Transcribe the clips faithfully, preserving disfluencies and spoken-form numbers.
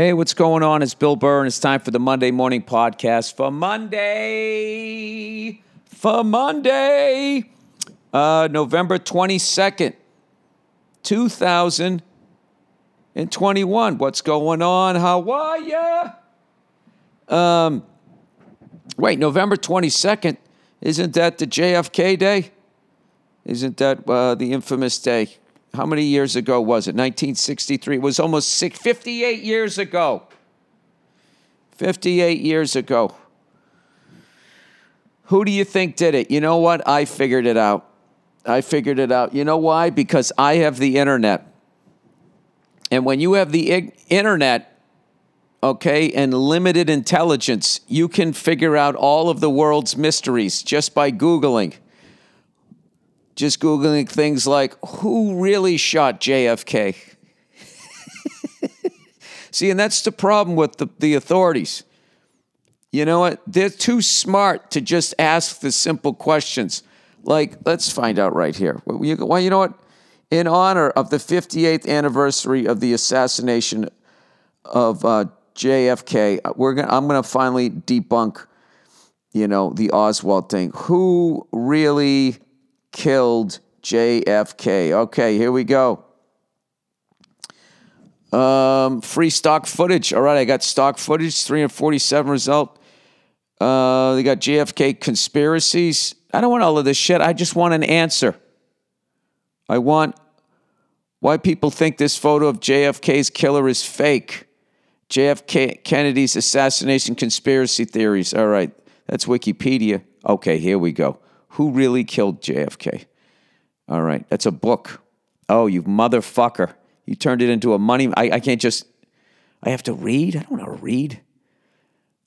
Hey, what's going on? It's Bill Burr, and it's time for the Monday Morning Podcast for Monday, for Monday, uh, November twenty-second, two thousand twenty-one. What's going on? How are ya? Um, wait, November twenty-second, isn't that the J F K day? Isn't that uh, the infamous day? How many years ago was it? nineteen sixty-three. It was almost six, fifty-eight years ago. fifty-eight years ago. Who do you think did it? You know what? I figured it out. I figured it out. You know why? Because I have the internet. And when you have the ig- internet, okay, and limited intelligence, you can figure out all of the world's mysteries just by Googling. Just Googling things like, who really shot J F K? See, and that's the problem with the, the authorities. You know what? They're too smart to just ask the simple questions. Like, let's find out right here. Well, you know what? In honor of the fifty-eighth anniversary of the assassination of uh, J F K, we're gonna, I'm going to finally debunk, you know, the Oswald thing. Who really killed J F K? Okay, here we go. Um, free stock footage. All right, I got stock footage, three hundred forty-seven result. Uh, they got J F K conspiracies. I don't want all of this shit. I just want an answer. I want why people think this photo of J F K's killer is fake. J F K Kennedy's assassination conspiracy theories. All right, that's Wikipedia. Okay, here we go. Who really killed J F K? All right, that's a book. Oh, you motherfucker. You turned it into a money... I, I can't just... I have to read? I don't want to read.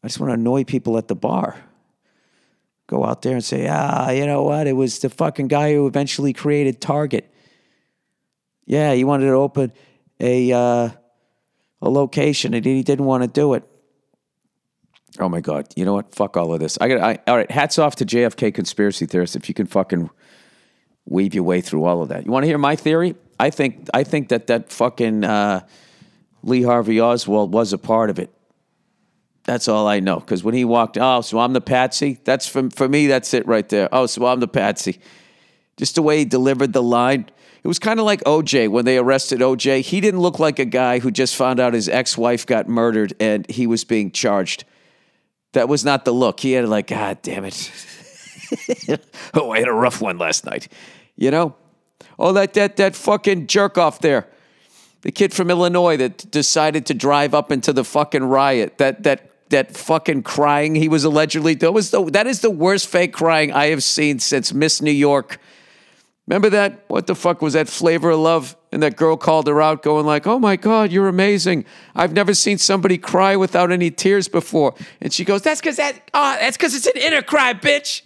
I just want to annoy people at the bar. Go out there and say, ah, you know what? It was the fucking guy who eventually created Target. Yeah, he wanted to open a, uh, a location and he didn't want to do it. Oh, my God. You know what? Fuck all of this. I got. I, all right, hats off to J F K conspiracy theorists if you can fucking weave your way through all of that. You want to hear my theory? I think I think that that fucking uh, Lee Harvey Oswald was a part of it. That's all I know. Because when he walked, oh, so I'm the patsy? That's for, for me, that's it right there. Oh, so I'm the patsy. Just the way he delivered the line. It was kind of like O J when they arrested O J. He didn't look like a guy who just found out his ex-wife got murdered and he was being charged. That was not the look. He had like, God damn it. Oh, I had a rough one last night. You know? Oh, that that that fucking jerk off there. The kid from Illinois that decided to drive up into the fucking riot. That that that fucking crying he was allegedly doing. That is the worst fake crying I have seen since Miss New York. Remember that? What the fuck was that Flavor of Love? And that girl called her out going like, oh, my God, you're amazing. I've never seen somebody cry without any tears before. And she goes, that's because that, oh, that's because it's an inner cry, bitch.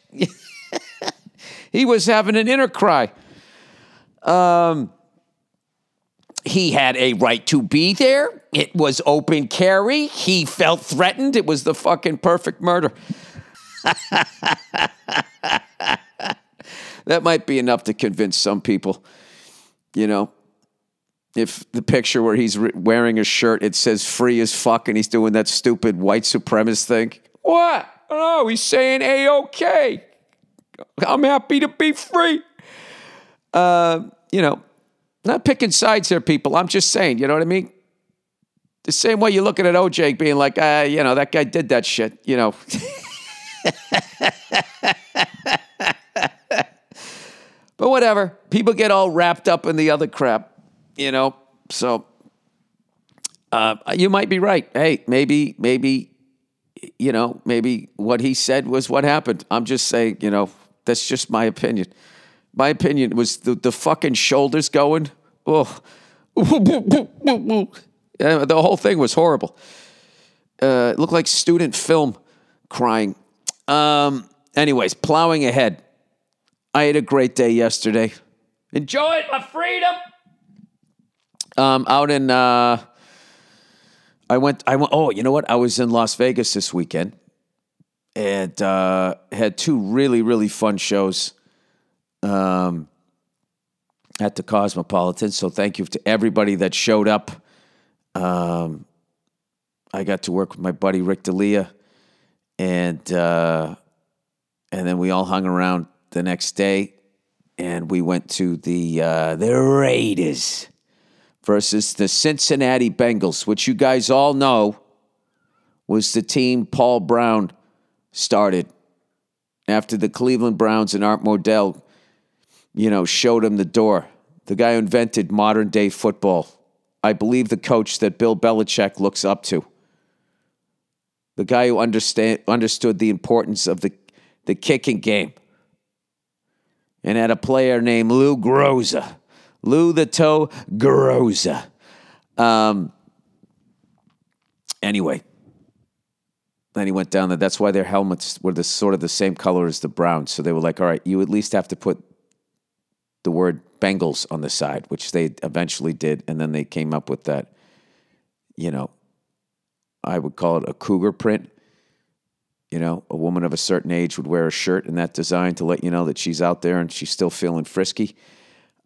He was having an inner cry. Um, he had a right to be there. It was open carry. He felt threatened. It was the fucking perfect murder. That might be enough to convince some people, you know, if the picture where he's re- wearing a shirt, it says free as fuck, and he's doing that stupid white supremacist thing. What? Oh, he's saying A-OK. I'm happy to be free. Uh, you know, not picking sides here, people. I'm just saying, you know what I mean? The same way you're looking at O J being like, uh, you know, that guy did that shit, you know. But whatever, people get all wrapped up in the other crap, you know. So uh, you might be right. Hey, maybe, maybe, you know, maybe what he said was what happened. I'm just saying, you know, that's just my opinion. My opinion was the, the fucking shoulders going. Oh, the whole thing was horrible. Uh, it looked like student film crying. Um, anyways, plowing ahead. I had a great day yesterday. Enjoyed my freedom. Um, out in, uh, I went, I went, oh, you know what? I was in Las Vegas this weekend and uh, had two really, really fun shows um, at the Cosmopolitan. So thank you to everybody that showed up. Um, I got to work with my buddy Rick D'Elia, and uh, and then we all hung around the next day, and we went to the uh, the Raiders versus the Cincinnati Bengals, which you guys all know was the team Paul Brown started after the Cleveland Browns and Art Modell, you know, showed him the door. The guy who invented modern day football. I believe the coach that Bill Belichick looks up to. The guy who understand, understood the importance of the, the kicking game. And had a player named Lou Groza. Lou the Toe Groza. Um, anyway. Then he went down there. That's why their helmets were the, sort of the same color as the Browns. So they were like, all right, you at least have to put the word Bengals on the side, which they eventually did. And then they came up with that, you know, I would call it a cougar print. You know, a woman of a certain age would wear a shirt in that design to let you know that she's out there and she's still feeling frisky.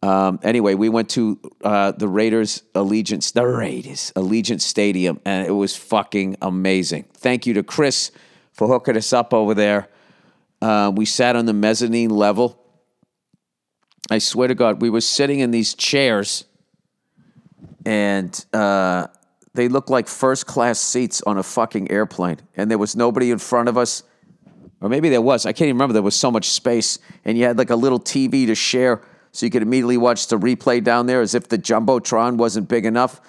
Um, anyway, we went to uh, the Raiders Allegiant, the Raiders Allegiant Stadium, and it was fucking amazing. Thank you to Chris for hooking us up over there. Uh, we sat on the mezzanine level. I swear to God, we were sitting in these chairs, and uh, they looked like first-class seats on a fucking airplane, and there was nobody in front of us, or maybe there was. I can't even remember. There was so much space, and you had like a little T V to share, so you could immediately watch the replay down there as if the Jumbotron wasn't big enough.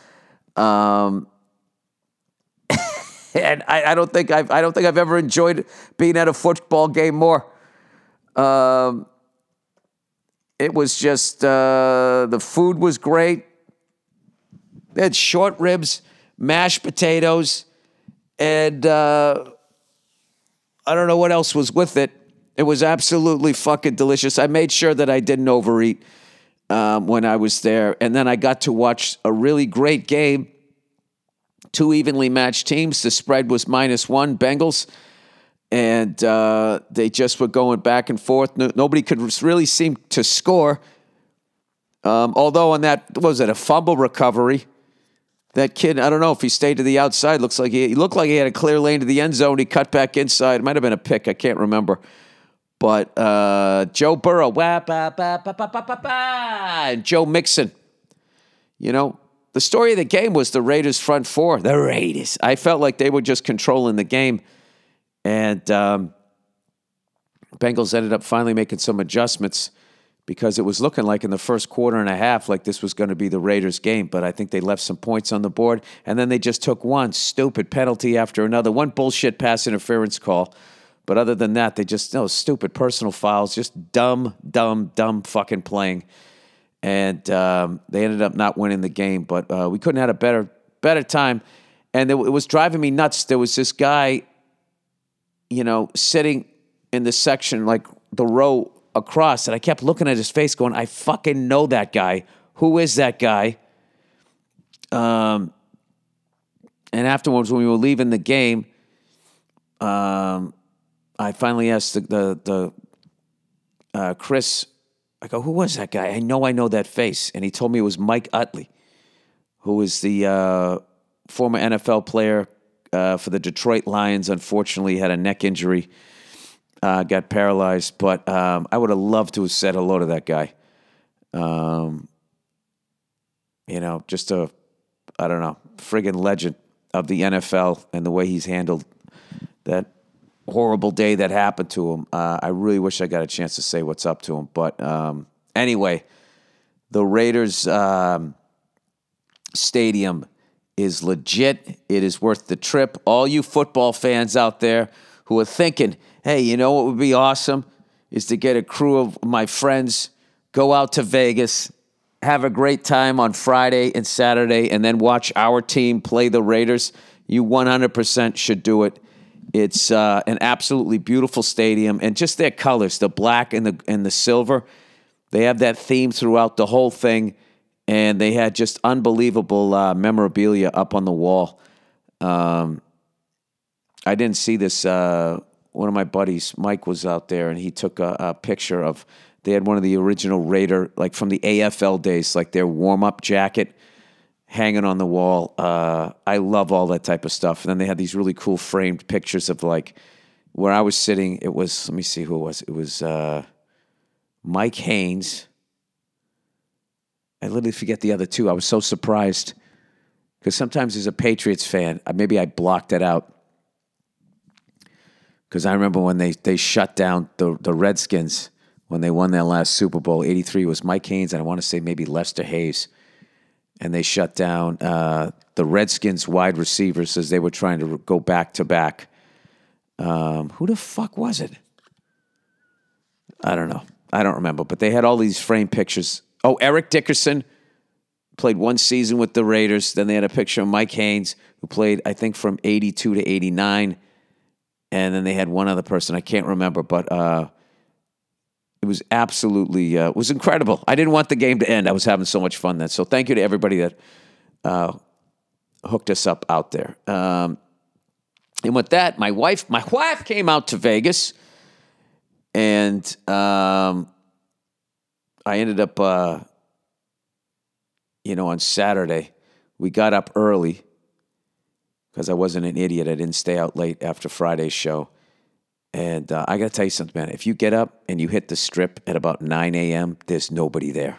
Um, and I, I don't think I've I don't think I've ever enjoyed being at a football game more. Um, It was just, uh, the food was great. They had short ribs, mashed potatoes, and uh, I don't know what else was with it. It was absolutely fucking delicious. I made sure that I didn't overeat um, when I was there. And then I got to watch a really great game. Two evenly matched teams. The spread was minus one, Bengals. And uh, they just were going back and forth. No, nobody could really seem to score. Um, although on that, what was it, a fumble recovery? That kid, I don't know if he stayed to the outside. Looks like he, he looked like he had a clear lane to the end zone. He cut back inside. It might have been a pick. I can't remember. But uh, Joe Burrow, wah, bah, bah, bah, bah, bah, bah, bah, and Joe Mixon. You know, the story of the game was the Raiders' front four. The Raiders. I felt like they were just controlling the game. And um, Bengals ended up finally making some adjustments because it was looking like in the first quarter and a half like this was going to be the Raiders' game. But I think they left some points on the board. And then they just took one stupid penalty after another, one bullshit pass interference call. But other than that, they just, no, stupid personal fouls, just dumb, dumb, dumb fucking playing. And um, they ended up not winning the game. But uh, we couldn't have had a better, better time. And it was driving me nuts. There was this guy, you know, sitting in the section, like the row across, and I kept looking at his face going, I fucking know that guy. Who is that guy? Um, and afterwards, when we were leaving the game, um, I finally asked the, the, the uh, Chris, I go, who was that guy? I know I know that face. And he told me it was Mike Utley, who was the uh, former N F L player, Uh, for the Detroit Lions. Unfortunately, had a neck injury, uh, got paralyzed. But um, I would have loved to have said hello to that guy. Um, you know, just a, I don't know, friggin' legend of the N F L and the way he's handled that horrible day that happened to him. Uh, I really wish I got a chance to say what's up to him. But um, anyway, the Raiders um, stadium is legit. It is worth the trip. All you football fans out there who are thinking, hey, you know what would be awesome is to get a crew of my friends, go out to Vegas, have a great time on Friday and Saturday, and then watch our team play the Raiders. You one hundred percent should do it. It's uh, an absolutely beautiful stadium, and just their colors, the black and the and the silver. They have that theme throughout the whole thing. And they had just unbelievable uh, memorabilia up on the wall. Um, I didn't see this. Uh, one of my buddies, Mike, was out there, and he took a, a picture of, they had one of the original Raider, like from the A F L days, like their warm-up jacket hanging on the wall. Uh, I love all that type of stuff. And then they had these really cool framed pictures of like where I was sitting. It was, let me see who it was. It was uh, Mike Haynes. I literally forget the other two. I was so surprised because sometimes as a Patriots fan, maybe I blocked it out because I remember when they, they shut down the, the Redskins when they won their last Super Bowl. eighty-three was Mike Haynes, and I want to say maybe Lester Hayes. And they shut down uh, the Redskins wide receivers as they were trying to go back-to-back. Um, who the fuck was it? I don't know. I don't remember. But they had all these framed pictures. Oh, Eric Dickerson played one season with the Raiders. Then they had a picture of Mike Haynes, who played, I think, from eighty-two to eighty-nine. And then they had one other person. I can't remember, but uh, it was absolutely, uh, it was incredible. I didn't want the game to end. I was having so much fun then. So thank you to everybody that uh, hooked us up out there. Um, and with that, my wife, my wife came out to Vegas, and um, I ended up, uh, you know, on Saturday, we got up early because I wasn't an idiot. I didn't stay out late after Friday's show. And uh, I got to tell you something, man. If you get up and you hit the strip at about nine a.m., there's nobody there.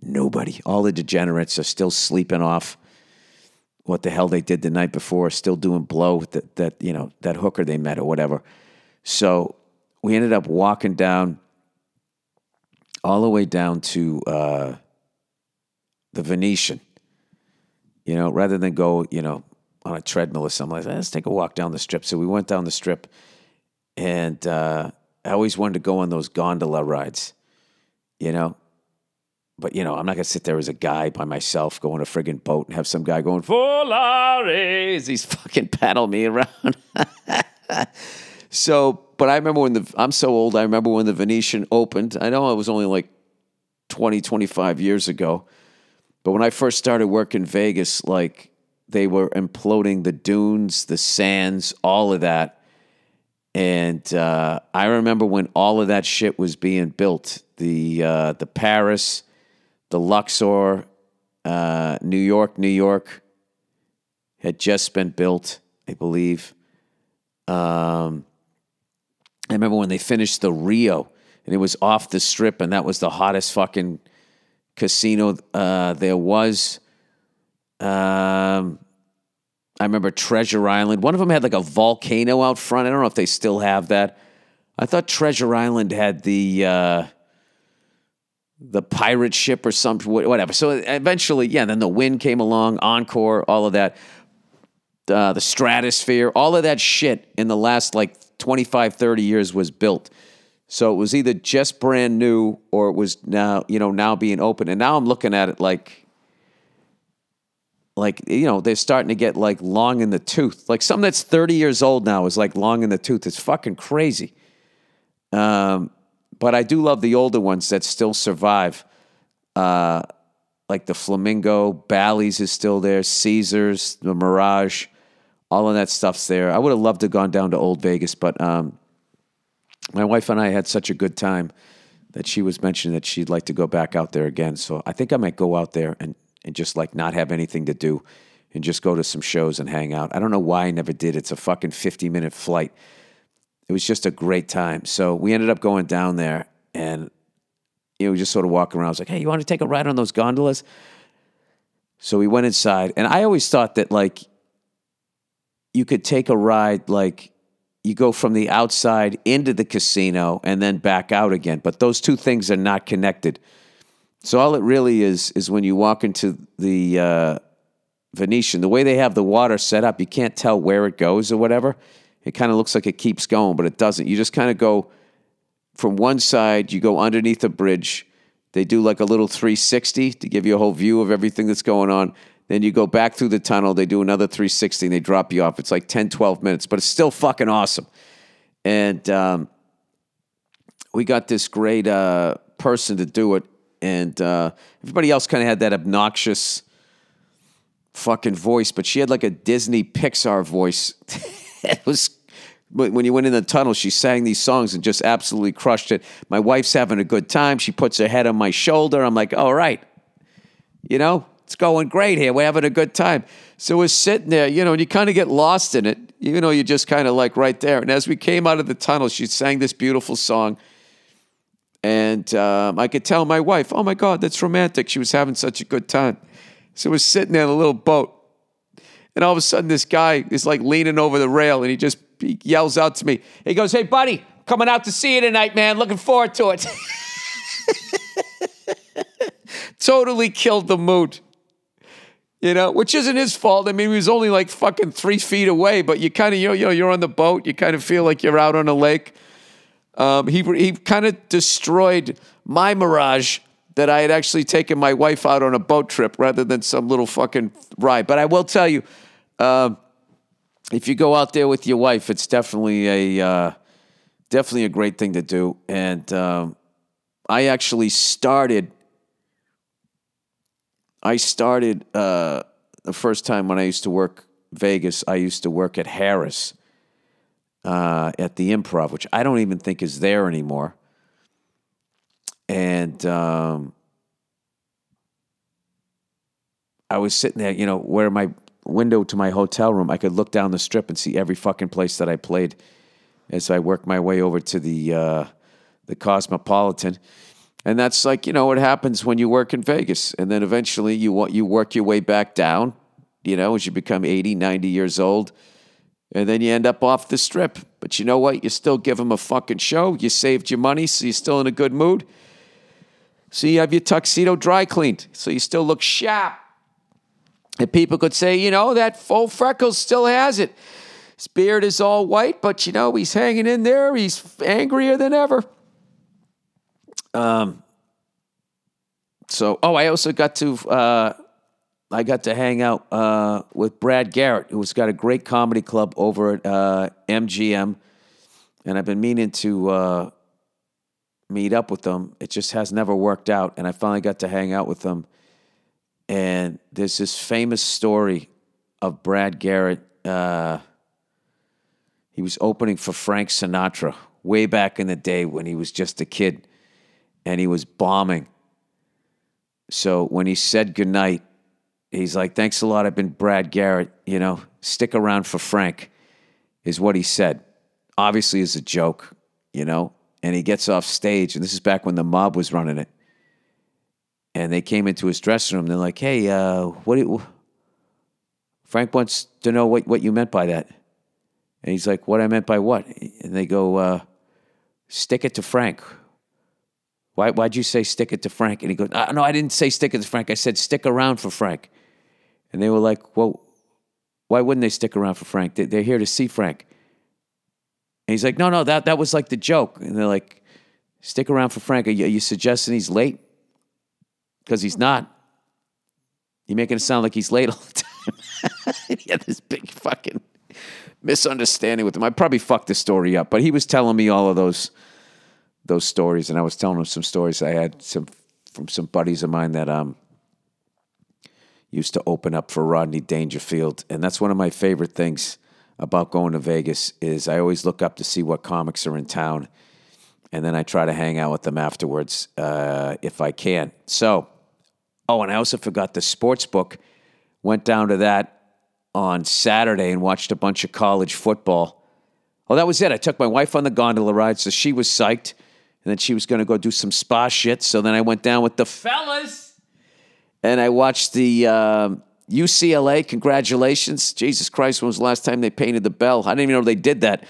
Nobody. All the degenerates are still sleeping off what the hell they did the night before, still doing blow that, that you know, that hooker they met or whatever. So we ended up walking down, all the way down to uh, the Venetian. You know, rather than go, you know, on a treadmill or something like that, let's take a walk down the strip. So we went down the strip. And uh, I always wanted to go on those gondola rides, you know. But, you know, I'm not going to sit there as a guy by myself going to friggin' boat and have some guy going, Volaris, he's fucking paddle me around. So, but I remember when the, I'm so old, I remember when the Venetian opened. I know it was only like twenty, twenty-five years ago. But when I first started working in Vegas, like they were imploding the dunes, the sands, all of that. And uh, I remember when all of that shit was being built, the uh, the Paris, the Luxor, uh, New York, New York had just been built, I believe. Um, I remember when they finished the Rio, and it was off the strip, and that was the hottest fucking casino uh, there was. Um I remember Treasure Island. One of them had like a volcano out front. I don't know if they still have that. I thought Treasure Island had the uh, the pirate ship or something, whatever. So eventually, yeah, then the Wind came along, Encore, all of that, uh, the Stratosphere, all of that shit in the last like twenty-five, thirty years was built. So it was either just brand new or it was now, you know, now being open. And now I'm looking at it like, Like, you know, they're starting to get, like, long in the tooth. Like, something that's thirty years old now is, like, long in the tooth. It's fucking crazy. Um, but I do love the older ones that still survive. Uh, like the Flamingo, Bally's is still there, Caesars, the Mirage, all of that stuff's there. I would have loved to have gone down to Old Vegas, but um, my wife and I had such a good time that she was mentioning that she'd like to go back out there again. So I think I might go out there and and just like not have anything to do and just go to some shows and hang out. I don't know why I never did. It's a fucking fifty-minute flight. It was just a great time. So we ended up going down there and, you know, we just sort of walking around. I was like, hey, you want to take a ride on those gondolas? So we went inside. And I always thought that, like, you could take a ride, like, you go from the outside into the casino and then back out again. But those two things are not connected. So all it really is is when you walk into the uh, Venetian, the way they have the water set up, you can't tell where it goes or whatever. It kind of looks like it keeps going, but it doesn't. You just kind of go from one side, you go underneath a bridge. They do like a little three sixty to give you a whole view of everything that's going on. Then you go back through the tunnel. They do another three sixty, and they drop you off. It's like ten, twelve minutes, but it's still fucking awesome. And um, we got this great uh, person to do it. And uh, everybody else kind of had that obnoxious fucking voice, but she had like a Disney Pixar voice. It was, when you went in the tunnel, she sang these songs and just absolutely crushed it. My wife's having a good time. She puts her head on my shoulder. I'm like, all right, you know, It's going great here. We're having a good time. So we're sitting there, you know, and you kind of get lost in it, even though you're just kind of like right there. And as we came out of the tunnel, she sang this beautiful song. And um, I could tell my wife, oh, my God, that's romantic. She was having such a good time. So we're sitting there in a little boat. And all of a sudden, this guy is like leaning over the rail, and he just he yells out to me. He goes, hey, buddy, coming out to see you tonight, man. Looking forward to it. Totally killed the mood. You know, which isn't his fault. I mean, he was only like fucking three feet away, but you kind of, you know, you know, you're on the boat. You kind of feel like you're out on a lake. Um, he he kind of destroyed my mirage that I had actually taken my wife out on a boat trip rather than some little fucking ride. But I will tell you, um, if you go out there with your wife, it's definitely a uh, definitely a great thing to do. And um, I actually started. I started uh, the first time when I used to work Vegas, I used to work at Harris uh, at the Improv, which I don't even think is there anymore. And um, I was sitting there, you know, where my window to my hotel room, I could look down the strip and see every fucking place that I played as I worked my way over to the uh, the Cosmopolitan. And that's like, you know, what happens when you work in Vegas. And then eventually you want, you work your way back down, you know, as you become eighty, ninety years old. And then you end up off the strip. But you know what? You still give them a fucking show. You saved your money, so you're still in a good mood. So you have your tuxedo dry cleaned, so you still look sharp. And people could say, you know, that full Freckles still has it. His beard is all white, but, you know, he's hanging in there. He's angrier than ever. Um, so, oh, I also got to, uh, I got to hang out, uh, with Brad Garrett, who's got a great comedy club over at, uh, M G M. And I've been meaning to, uh, meet up with them. It just has never worked out. And I finally got to hang out with them. And there's this famous story of Brad Garrett. Uh, he was opening for Frank Sinatra way back in the day when he was just a kid. And he was bombing. So when he said goodnight, he's like, thanks a lot. I've been Brad Garrett. You know, stick around for Frank, is what he said. Obviously, it's a joke, you know. And he gets off stage. And this is back when the mob was running it. And they came into his dressing room. They're like, hey, uh, what do you, Frank wants to know what, what you meant by that. And he's like, what I meant by what? And they go, uh, stick it to Frank. Why, why'd you say stick it to Frank? And he goes, no, I didn't say stick it to Frank. I said stick around for Frank. And they were like, well, why wouldn't they stick around for Frank? They're here to see Frank. And he's like, no, no, that, that was like the joke. And they're like, stick around for Frank. Are you, are you suggesting he's late? Because he's not. You're making it sound like he's late all the time. He had this big fucking misunderstanding with him. I probably fucked this story up, but he was telling me all of those those stories, and I was telling him some stories I had some from some buddies of mine that um used to open up for Rodney Dangerfield. And that's one of my favorite things about going to Vegas is I always look up to see what comics are in town, and then I try to hang out with them afterwards uh, if I can. So, oh, and I also forgot the sports book. Went down to that on Saturday and watched a bunch of college football. Oh, that was it. I took my wife on the gondola ride, so she was psyched. And then she was going to go do some spa shit. So then I went down with the fellas. And I watched the um, U C L A. Congratulations. Jesus Christ, when was the last time they painted the bell? I didn't even know they did that.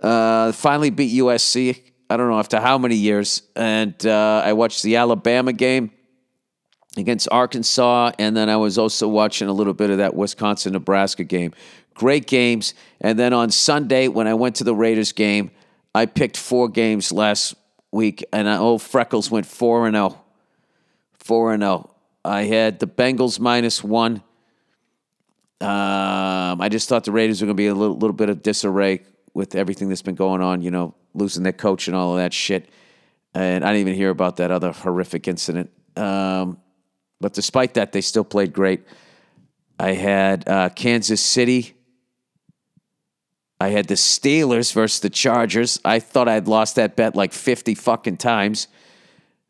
Uh, finally beat U S C. I don't know after how many years. And uh, I watched the Alabama game against Arkansas. And then I was also watching a little bit of that Wisconsin-Nebraska game. Great games. And then on Sunday, when I went to the Raiders game, I picked four games last week, and I, old Freckles went four and oh. four and oh. I had the Bengals minus one. Um, I just thought the Raiders were going to be a little, little bit of disarray with everything that's been going on, you know, losing their coach and all of that shit. And I didn't even hear about that other horrific incident. Um, but despite that, they still played great. I had uh, Kansas City. I had the Steelers versus the Chargers. I thought I'd lost that bet like fifty fucking times.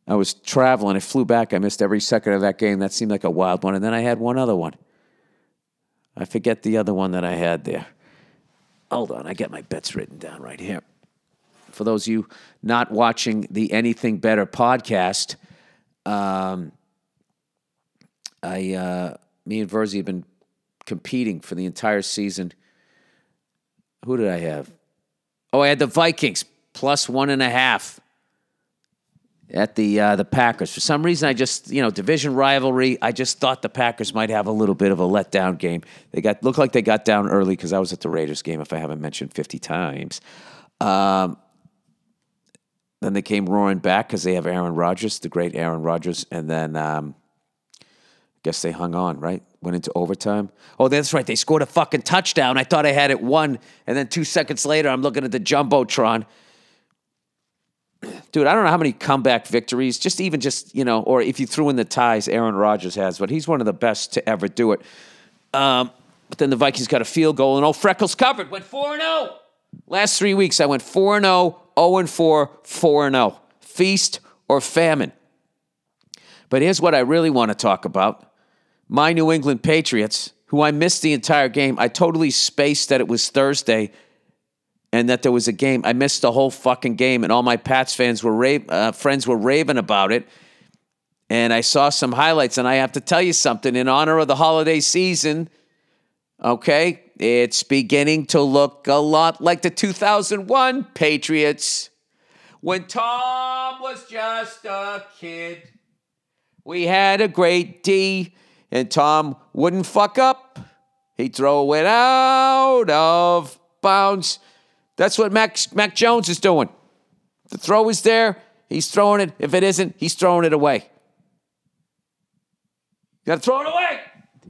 I was traveling. I flew back. I missed every second of that game. That seemed like a wild one. And then I had one other one. I forget the other one that I had there. Hold on. I got my bets written down right here. For those of you not watching the Anything Better podcast, um, I, uh, me and Verzi have been competing for the entire season. Who did I have? Oh, I had the Vikings, plus one and a half at the uh, the Packers. For some reason, I just, you know, division rivalry, I just thought the Packers might have a little bit of a letdown game. They got looked like they got down early because I was at the Raiders game, if I haven't mentioned fifty times. Um, then they came roaring back because they have Aaron Rodgers, the great Aaron Rodgers, and then um, I guess they hung on, right? Went into overtime. Oh, that's right. They scored a fucking touchdown. I thought I had it won, and then two seconds later, I'm looking at the Jumbotron. Dude, I don't know how many comeback victories, just even just, you know, or if you threw in the ties, Aaron Rodgers has, but he's one of the best to ever do it. Um, but then the Vikings got a field goal, and oh, Freckles covered, went four and oh. Last three weeks, I went four and oh, oh and four, four and oh. Feast or famine. But here's what I really want to talk about. My New England Patriots, who I missed the entire game. I totally spaced that it was Thursday and that there was a game. I missed the whole fucking game, and all my Pats fans were ra- uh, friends were raving about it. And I saw some highlights, and I have to tell you something. In honor of the holiday season, okay, it's beginning to look a lot like the two thousand one Patriots when Tom was just a kid. We had a great D, and Tom wouldn't fuck up. He'd throw it out of bounds. That's what Mac, Mac Jones is doing. The throw is there. He's throwing it. If it isn't, he's throwing it away. You got to throw it away.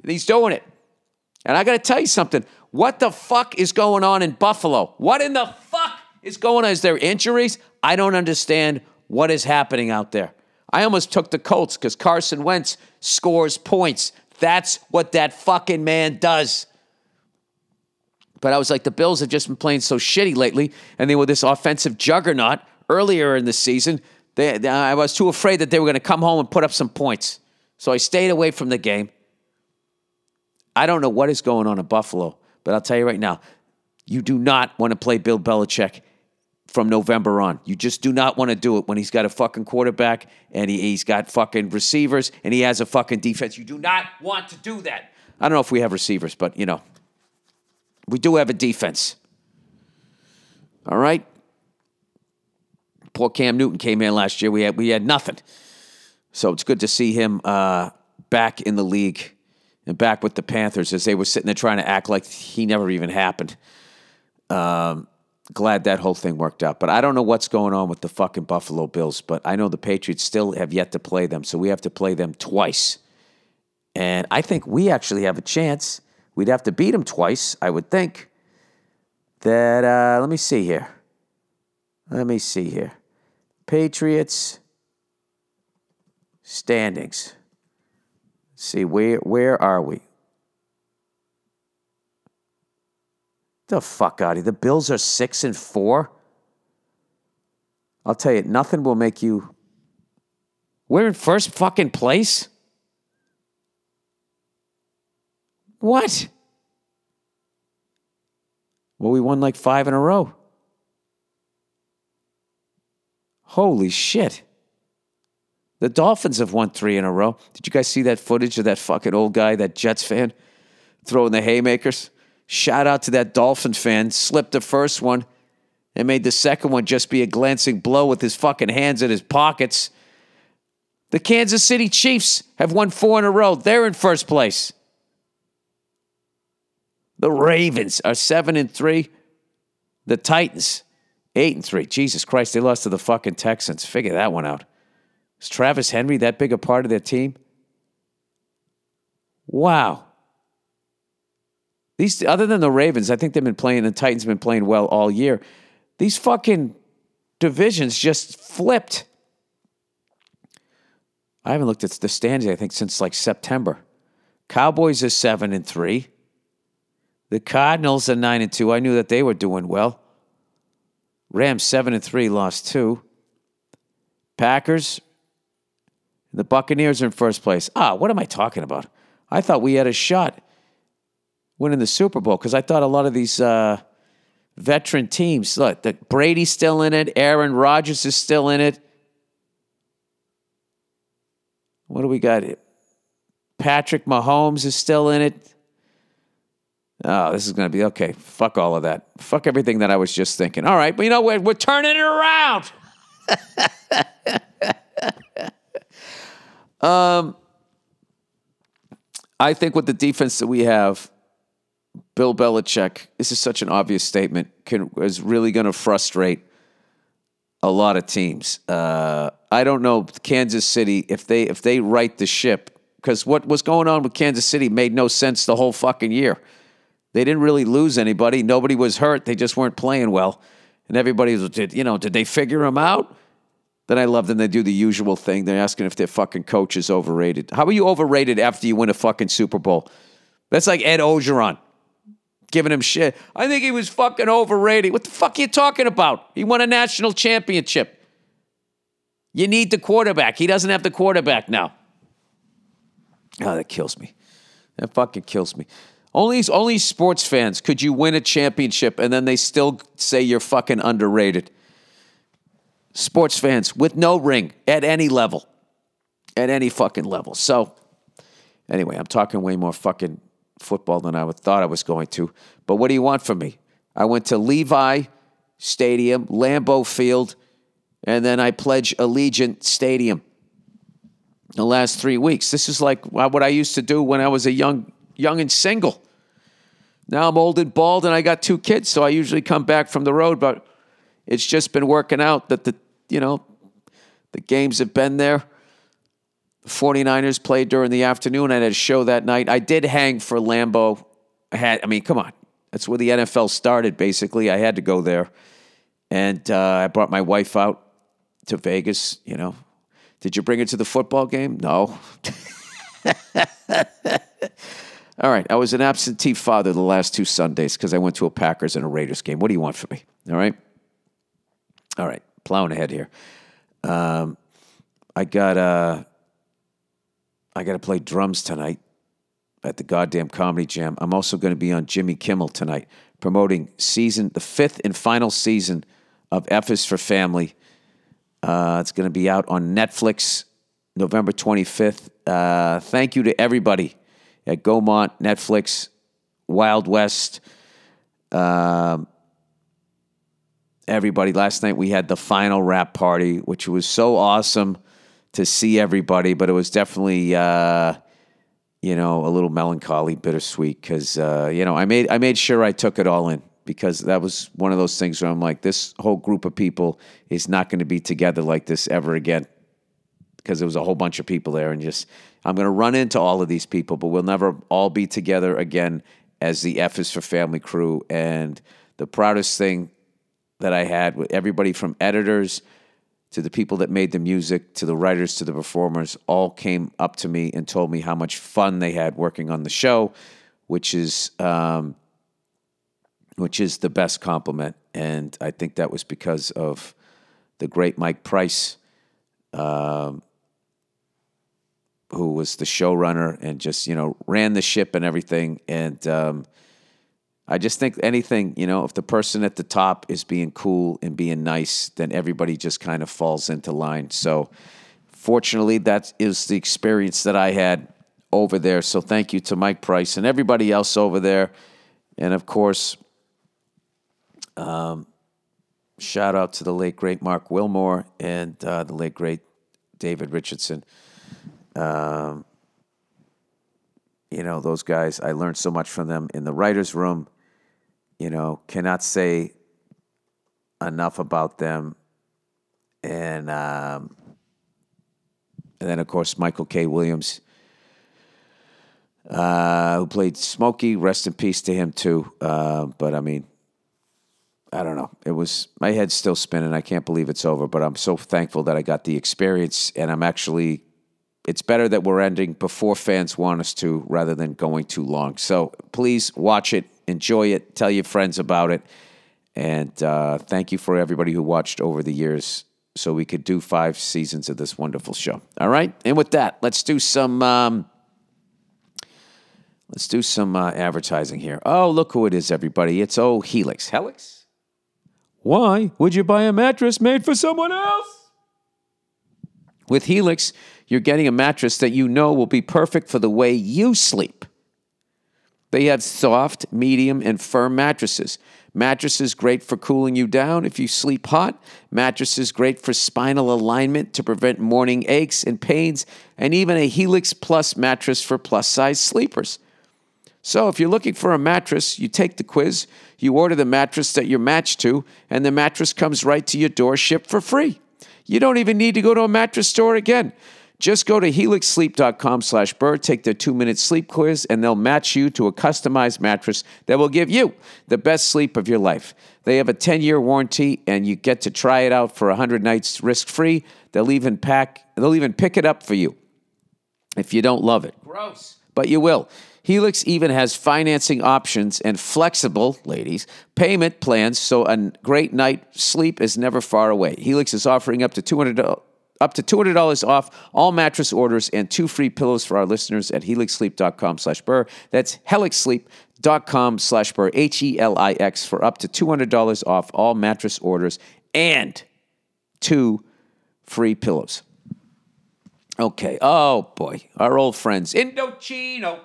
He's doing it. And I got to tell you something. What the fuck is going on in Buffalo? What in the fuck is going on? Is there injuries? I don't understand what is happening out there. I almost took the Colts because Carson Wentz scores points. That's what that fucking man does. But I was like, the Bills have just been playing so shitty lately, and they were this offensive juggernaut earlier in the season. They, they, I was too afraid that they were going to come home and put up some points. So I stayed away from the game. I don't know what is going on in Buffalo, but I'll tell you right now, you do not want to play Bill Belichick from November on. You just do not want to do it when he's got a fucking quarterback and he, he's got fucking receivers and he has a fucking defense. You do not want to do that. I don't know if we have receivers, but, you know, we do have a defense. All right? Poor Cam Newton came in last year. We had we had nothing. So it's good to see him uh, back in the league and back with the Panthers as they were sitting there trying to act like he never even happened. Um, glad that whole thing worked out. But I don't know what's going on with the fucking Buffalo Bills, but I know the Patriots still have yet to play them, so we have to play them twice. And I think we actually have a chance. We'd have to beat them twice, I would think. That, uh, let me see here. Let me see here. Patriots standings. Let's see, where where are we? The fuck out of here. The Bills are six and four. I'll tell you, nothing will make you... We're in first fucking place? What? Well, we won like five in a row. Holy shit. The Dolphins have won three in a row. Did you guys see that footage of that fucking old guy, that Jets fan, throwing the haymakers? Shout out to that Dolphin fan. Slipped the first one and made the second one just be a glancing blow with his fucking hands in his pockets. The Kansas City Chiefs have won four in a row. They're in first place. The Ravens are seven and three. The Titans, eight and three. Jesus Christ, they lost to the fucking Texans. Figure that one out. Is Travis Henry that big a part of their team? Wow. These, other than the Ravens, I think they've been playing, the Titans have been playing well all year. These fucking divisions just flipped. I haven't looked at the standings, I think, since like September. Cowboys are seven and three. The Cardinals are nine and two. I knew that they were doing well. Rams seven and three, lost two. Packers The Buccaneers are in first place. Ah, what am I talking about? I thought we had a shot winning the Super Bowl because I thought a lot of these uh, veteran teams, look, the, Brady's still in it. Aaron Rodgers is still in it. What do we got? Patrick Mahomes is still in it. Oh, this is going to be, okay, fuck all of that. Fuck everything that I was just thinking. All right, but you know what? We're, we're turning it around. um, I think with the defense that we have, Bill Belichick, this is such an obvious statement, can, is really going to frustrate a lot of teams. Uh, I don't know Kansas City, if they if they right the ship, because what was going on with Kansas City made no sense the whole fucking year. They didn't really lose anybody. Nobody was hurt. They just weren't playing well. And everybody was, did, you know, did they figure them out? Then I love them. They do the usual thing. They're asking if their fucking coach is overrated. How are you overrated after you win a fucking Super Bowl? That's like Ed Orgeron giving him shit. I think he was fucking overrated. What the fuck are you talking about? He won a national championship. You need the quarterback. He doesn't have the quarterback now. Oh, that kills me. That fucking kills me. Only, only sports fans could you win a championship and then they still say you're fucking underrated. Sports fans with no ring at any level. At any fucking level. So, anyway, I'm talking way more fucking football than I thought I was going to. But what do you want from me? I went to Levi Stadium, Lambeau Field, and then I pledged Allegiant Stadium the last three weeks. This is like what I used to do when I was a young, young and single. Now I'm old and bald and I got two kids, so I usually come back from the road, but it's just been working out that the, you know, the games have been there. The 49ers played during the afternoon. I had a show that night. I did hang for Lambeau. I had, I mean, come on. That's where the N F L started, basically. I had to go there. And uh, I brought my wife out to Vegas, you know. Did you bring her to the football game? No. All right, I was an absentee father the last two Sundays because I went to a Packers and a Raiders game. What do you want from me? All right? All right, plowing ahead here. Um, I got uh, I got to play drums tonight at the goddamn Comedy Jam. I'm also going to be on Jimmy Kimmel tonight promoting season the fifth and final season of F is for Family. Uh, it's going to be out on Netflix November twenty-fifth. Uh, thank you to everybody at Gaumont, Netflix, Wild West, um, everybody. Last night we had the final rap party, which was so awesome to see everybody, but it was definitely, uh, you know, a little melancholy, bittersweet, because, uh, you know, I made I made sure I took it all in, because that was one of those things where I'm like, this whole group of people is not going to be together like this ever again, because there was a whole bunch of people there, and just, I'm going to run into all of these people, but we'll never all be together again as the F is for Family crew. And the proudest thing that I had with everybody, from editors to the people that made the music, to the writers, to the performers, all came up to me and told me how much fun they had working on the show, which is, um, which is the best compliment. And I think that was because of the great Mike Price, um, who was the showrunner and just, you know, ran the ship and everything. And um, I just think anything, you know, if the person at the top is being cool and being nice, then everybody just kind of falls into line. So fortunately, that is the experience that I had over there. So thank you to Mike Price and everybody else over there. And of course, um, shout out to the late, great Mark Wilmore and uh, the late, great David Richardson. Um, you know, those guys, I learned so much from them in the writer's room, you know, cannot say enough about them. And, um, and then of course, Michael K. Williams, uh, who played Smokey, rest in peace to him too. Uh, but I mean, I don't know. It was, my head's still spinning. I can't believe it's over, but I'm so thankful that I got the experience, and I'm actually, it's better that we're ending before fans want us to rather than going too long. So please watch it, enjoy it, tell your friends about it, and uh, thank you for everybody who watched over the years. so we could do five seasons of this wonderful show. All right? And with that, let's do some um, let's do some uh, advertising here. Oh, look who it is, everybody. It's oh, Helix. Helix? Why would you buy a mattress made for someone else? With Helix, you're getting a mattress that you know will be perfect for the way you sleep. They have soft, medium, and firm mattresses. Mattresses great for cooling you down if you sleep hot. Mattresses great for spinal alignment to prevent morning aches and pains. And even a Helix Plus mattress for plus-size sleepers. So if you're looking for a mattress, you take the quiz, you order the mattress that you're matched to, and the mattress comes right to your door, shipped for free. You don't even need to go to a mattress store again. Just go to helix sleep dot com slash bird, take their two-minute sleep quiz, and they'll match you to a customized mattress that will give you the best sleep of your life. They have a ten-year warranty, and you get to try it out for one hundred nights risk-free. They'll even pack, they'll even pick it up for you if you don't love it. Gross. But you will. Helix even has financing options and flexible, ladies, payment plans, so a great night's sleep is never far away. Helix is offering up to two hundred dollars Up to two hundred dollars off all mattress orders and two free pillows for our listeners at helix sleep dot com slash burr. That's helix sleep dot com slash burr, H E L I X, for up to two hundred dollars off all mattress orders and two free pillows. Okay. Oh, boy. Our old friends. Indochino.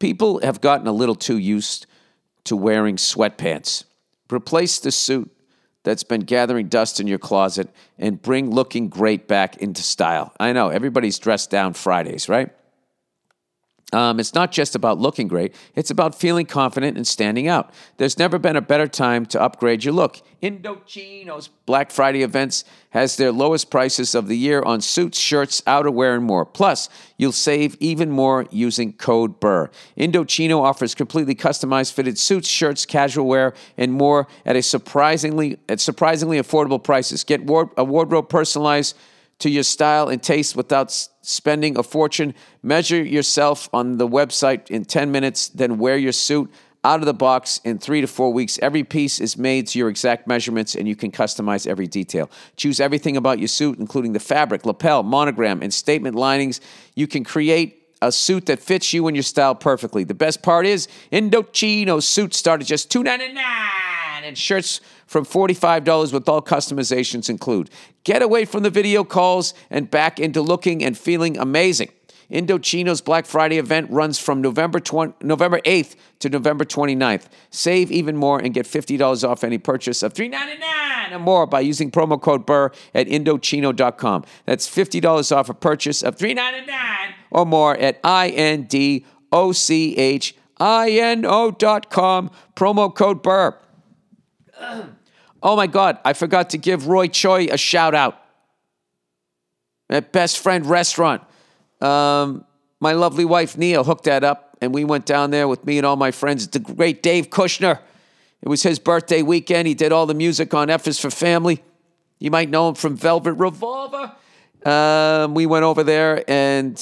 People have gotten a little too used to wearing sweatpants. Replace the suit that's been gathering dust in your closet, and bring looking great back into style. I know, everybody's dressed down Fridays, right? Um, it's not just about looking great. It's about feeling confident and standing out. There's never been a better time to upgrade your look. Indochino's Black Friday events has their lowest prices of the year on suits, shirts, outerwear, and more. Plus, you'll save even more using code BURR. Indochino offers completely customized fitted suits, shirts, casual wear, and more at a surprisingly at surprisingly affordable prices. Get ward- a wardrobe personalized to your style and taste without spending a fortune. Measure yourself on the website in ten minutes, then wear your suit out of the box in three to four weeks. Every piece is made to your exact measurements, and you can customize every detail. Choose everything about your suit, including the fabric, lapel, monogram, and statement linings. You can create a suit that fits you and your style perfectly. The best part is Indochino suits start at just two dollars and ninety-nine cents, and shirts from forty-five dollars with all customizations include. Get away from the video calls and back into looking and feeling amazing. Indochino's Black Friday event runs from November twentieth, November eighth to November twenty-ninth. Save even more and get fifty dollars off any purchase of three dollars and ninety-nine cents or more by using promo code BURR at Indochino dot com. That's fifty dollars off a purchase of three dollars and ninety-nine cents or more at I N D O C H I N O dot com. Promo code BURR. Oh, my God, I forgot to give Roy Choi a shout-out at Best Friend Restaurant. Um, my lovely wife, Nia, hooked that up, and we went down there with me and all my friends, the great Dave Kushner. It was his birthday weekend. He did all the music on F is for Family. You might know him from Velvet Revolver. Um, we went over there, and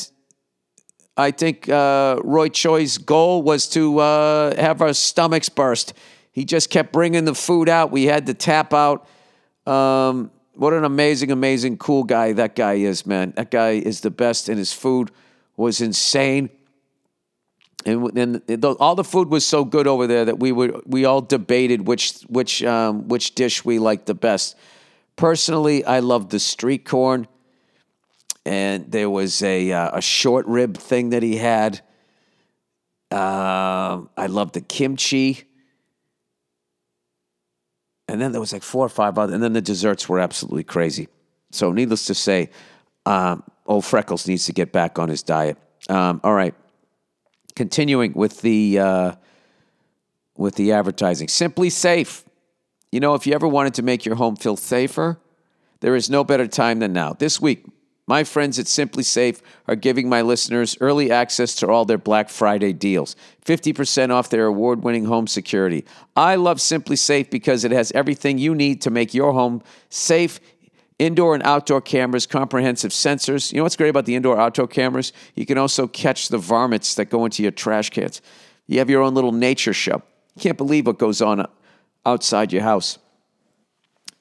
I think uh, Roy Choi's goal was to uh, have our stomachs burst. He just kept bringing the food out. We had to tap out. Um, what an amazing, amazing, cool guy that guy is, man. That guy is the best, and his food was insane. And, and the, all the food was so good over there that we would we all debated which which um, which dish we liked the best. Personally, I loved the street corn, and there was a uh, a short rib thing that he had. Um, I loved the kimchi. And then there was like four or five other, and then the desserts were absolutely crazy. So needless to say, um, old Freckles needs to get back on his diet. Um, all right. Continuing with the uh, with the advertising. Simply Safe. You know, if you ever wanted to make your home feel safer, there is no better time than now. This week, my friends at Simply Safe are giving my listeners early access to all their Black Friday deals. fifty percent off their award-winning home security. I love Simply Safe because it has everything you need to make your home safe. Indoor and outdoor cameras, comprehensive sensors. You know what's great about the indoor-outdoor cameras? You can also catch the varmints that go into your trash cans. You have your own little nature show. You can't believe what goes on outside your house.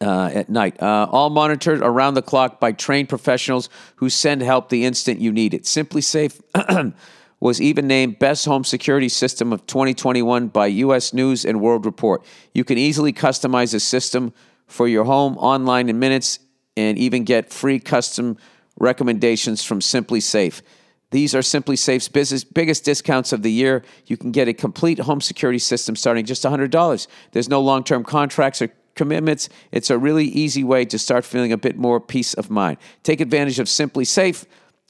Uh, at night. Uh, all monitored around the clock by trained professionals who send help the instant you need it. SimpliSafe was even named Best Home Security System of twenty twenty-one by U S News and World Report. You can easily customize a system for your home online in minutes and even get free custom recommendations from SimpliSafe. These are SimpliSafe's business biggest discounts of the year. You can get a complete home security system starting just one hundred dollars. There's no long-term contracts or commitments. It's a really easy way to start feeling a bit more peace of mind. Take advantage of SimpliSafe,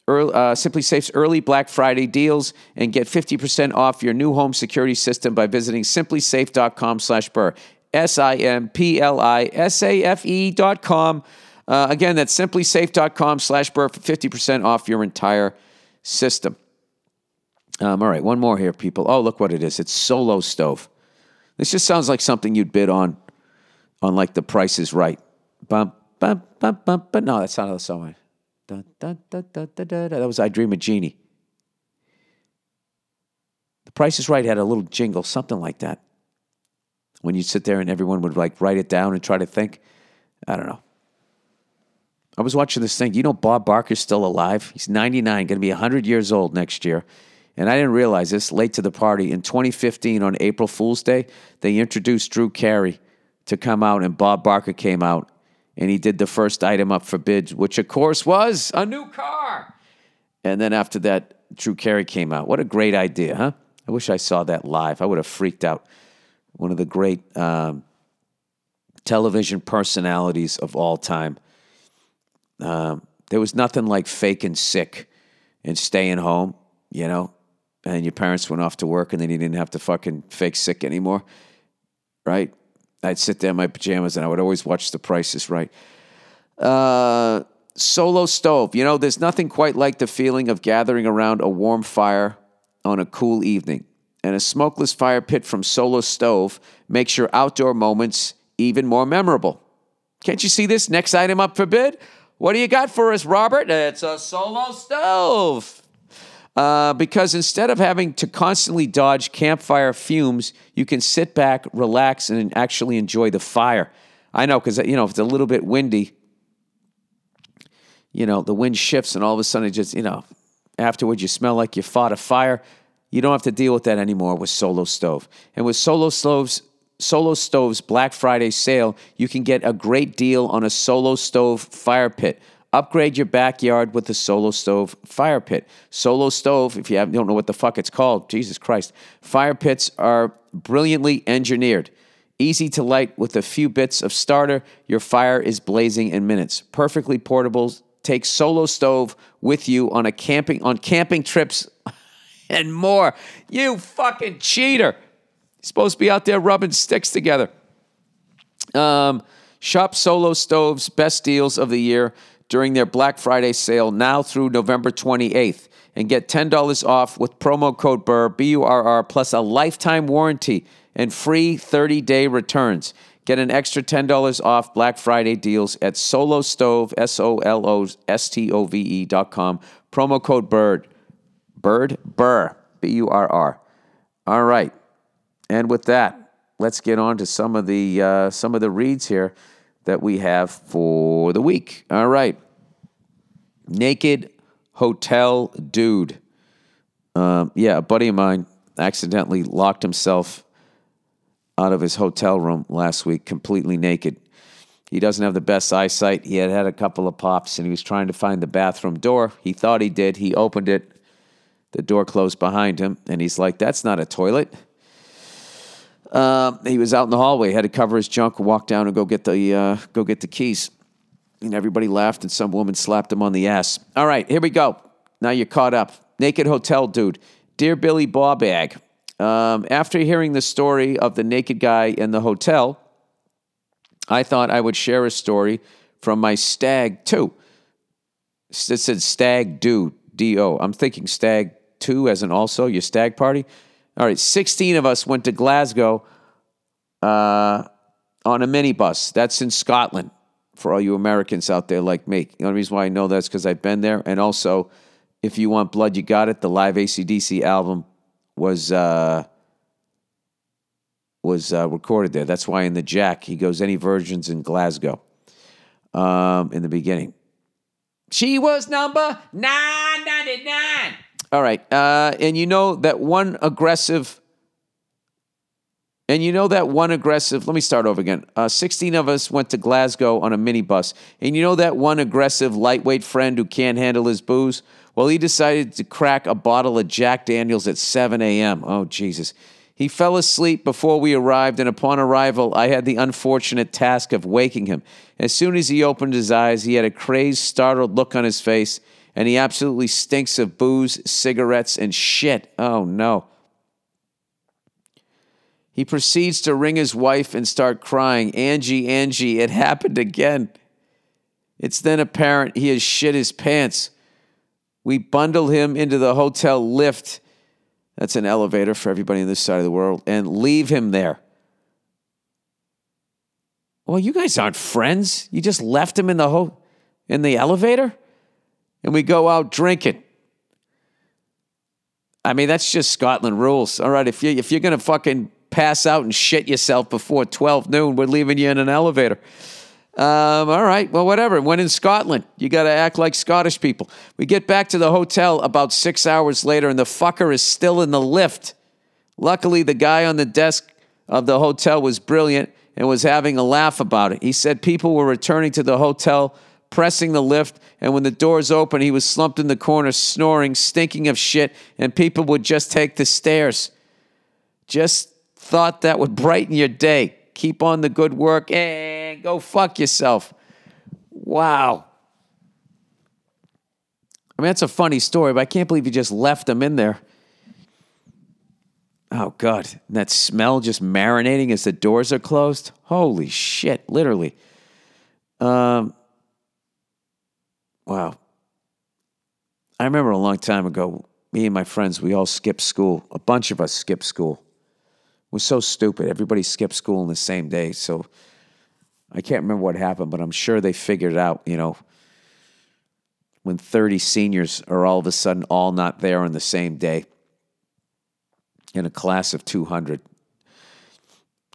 early, uh, SimpliSafe's early Black Friday deals and get fifty percent off your new home security system by visiting simply safe dot com slash burr. S I M P L I S A F E dot com. Uh, again, that's simply safe dot com slash burr for fifty percent off your entire system. Um, all right, one more here, people. Oh, look what it is. It's Solo Stove. This just sounds like something you'd bid on. Unlike The Price is Right. Bum, bum, bum, bum. But no, that's not how the song went. Dun, dun, dun, dun, dun, dun, dun. That was I Dream a Genie. The Price is Right had a little jingle, something like that. When you'd sit there and everyone would like write it down and try to think. I don't know. I was watching this thing. You know Bob Barker's still alive? He's ninety-nine, going to be one hundred years old next year. And I didn't realize this, late to the party. In twenty fifteen, on April Fool's Day, they introduced Drew Carey to come out, and Bob Barker came out, and he did the first item up for bids, which, of course, was a new car. And then after that, Drew Carey came out. What a great idea, huh? I wish I saw that live. I would have freaked out. One of the great um, television personalities of all time. Um, there was nothing like faking sick and staying home, you know, and your parents went off to work, and then you didn't have to fucking fake sick anymore, right? I'd sit there in my pajamas, and I would always watch The Price is Right. Uh, Solo Stove. You know, there's nothing quite like the feeling of gathering around a warm fire on a cool evening. And a smokeless fire pit from Solo Stove makes your outdoor moments even more memorable. Can't you see this? Next item up for bid. What do you got for us, Robert? It's a Solo Stove. Uh, because instead of having to constantly dodge campfire fumes, you can sit back, relax, and actually enjoy the fire. I know, because, you know, if it's a little bit windy, you know, the wind shifts, and all of a sudden it just, you know, afterwards you smell like you fought a fire. You don't have to deal with that anymore with Solo Stove. And with Solo Stove's, Solo Stove's Black Friday sale, you can get a great deal on a Solo Stove fire pit. Upgrade your backyard with the Solo Stove fire pit. Solo Stove, if you have, don't know what the fuck it's called, Jesus Christ. Fire pits are brilliantly engineered. Easy to light with a few bits of starter. Your fire is blazing in minutes. Perfectly portable. Take Solo Stove with you on a camping on camping trips and more. You fucking cheater. You're supposed to be out there rubbing sticks together. Um, shop Solo Stove's best deals of the year during their Black Friday sale now through November twenty-eighth and get ten dollars off with promo code BURR, B U R R, plus a lifetime warranty and free thirty-day returns. Get an extra ten dollars off Black Friday deals at Solo Stove, S O L O S T O V E dot com, promo code BIRD, BIRD, BURR, B U R R. All right. And with that, let's get on to some of the uh, some of the reads here that we have for the week. All right. Naked Hotel Dude. Um, yeah, a buddy of mine accidentally locked himself out of his hotel room last week, completely naked. He doesn't have the best eyesight. He had had a couple of pops, and he was trying to find the bathroom door. He thought he did. He opened it. The door closed behind him, and he's like, that's not a toilet. Uh, he was out in the hallway, had to cover his junk, walk down and go get the uh, go get the keys. And everybody laughed, and some woman slapped him on the ass. All right, here we go. Now you're caught up. Naked Hotel Dude. Dear Billy Bawbag, um, after hearing the story of the naked guy in the hotel, I thought I would share a story from my stag two. It said stag dude, D O. I'm thinking stag two as an also, your stag party. All right, sixteen of us went to Glasgow uh, on a minibus. That's in Scotland, for all you Americans out there like me. The only reason why I know that's because I've been there. And also, if you want blood, you got it. The live A C D C album was uh, was uh, recorded there. That's why in the Jack, he goes, any virgins in Glasgow um, in the beginning. She was number nine ninety-nine. All right. Uh, and you know that one aggressive, and you know that one aggressive, let me start over again. Uh, sixteen of us went to Glasgow on a minibus. And you know that one aggressive lightweight friend who can't handle his booze? Well, he decided to crack a bottle of Jack Daniels at seven a.m. Oh, Jesus. He fell asleep before we arrived, and upon arrival, I had the unfortunate task of waking him. As soon as he opened his eyes, he had a crazed, startled look on his face, and he absolutely stinks of booze, cigarettes, and shit. Oh, no. He proceeds to ring his wife and start crying. Angie, Angie, it happened again. It's then apparent he has shit his pants. We bundle him into the hotel lift. That's an elevator for everybody on this side of the world, and leave him there. Well, you guys aren't friends. You just left him in the ho- in the elevator, and we go out drinking. I mean, that's just Scotland rules. All right, if you if you're gonna fucking pass out and shit yourself before twelve noon, we're leaving you in an elevator. Um, all right, well, whatever. When in Scotland, you got to act like Scottish people. We get back to the hotel about six hours later, and the fucker is still in the lift. Luckily, the guy on the desk of the hotel was brilliant and was having a laugh about it. He said people were returning to the hotel, pressing the lift, and when the doors opened, he was slumped in the corner, snoring, stinking of shit, and people would just take the stairs. Just thought that would brighten your day. Keep on the good work and go fuck yourself. Wow. I mean, that's a funny story, but I can't believe you just left them in there. Oh, God. And that smell just marinating as the doors are closed. Holy shit, literally. Um. Wow. I remember a long time ago, me and my friends, we all skipped school. A bunch of us skipped school. It was so stupid. Everybody skipped school on the same day. So I can't remember what happened, but I'm sure they figured out, you know, when thirty seniors are all of a sudden all not there on the same day in a class of two hundred,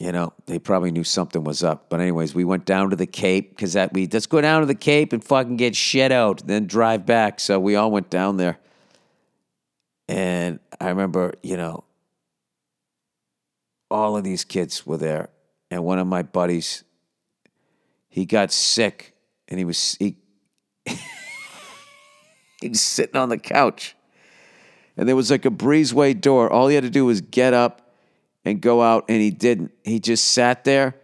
you know, they probably knew something was up. But anyways, we went down to the Cape because that we, let's go down to the Cape and fucking get shit out, then drive back. So we all went down there. And I remember, you know, all of these kids were there, and one of my buddies, he got sick, and he was he, he was sitting on the couch, and there was like a breezeway door. All he had to do was get up and go out, and he didn't. He just sat there.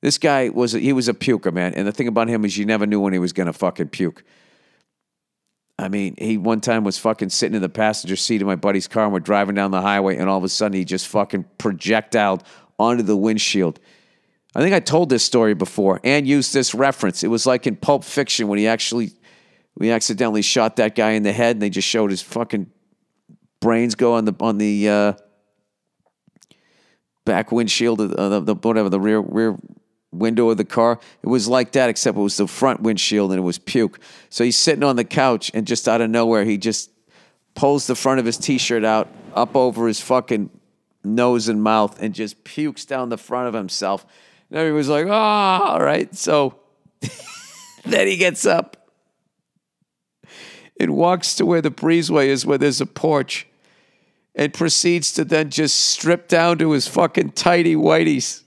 This guy was he was a puker, man, and the thing about him is you never knew when he was gonna fucking puke. I mean, he one time was fucking sitting in the passenger seat of my buddy's car, and we're driving down the highway, and all of a sudden he just fucking projectiled onto the windshield. I think I told this story before and used this reference. It was like in Pulp Fiction when he actually, we accidentally shot that guy in the head, and they just showed his fucking brains go on the on the uh, back windshield of the, the whatever the rear rear. window of the car. It was like that, except it was the front windshield and it was puke. So he's sitting on the couch, and just out of nowhere, he just pulls the front of his t-shirt out, up over his fucking nose and mouth, and just pukes down the front of himself. And everybody was like, ah, oh, all right. So then he gets up and walks to where the breezeway is, where there's a porch, and proceeds to then just strip down to his fucking tighty whities.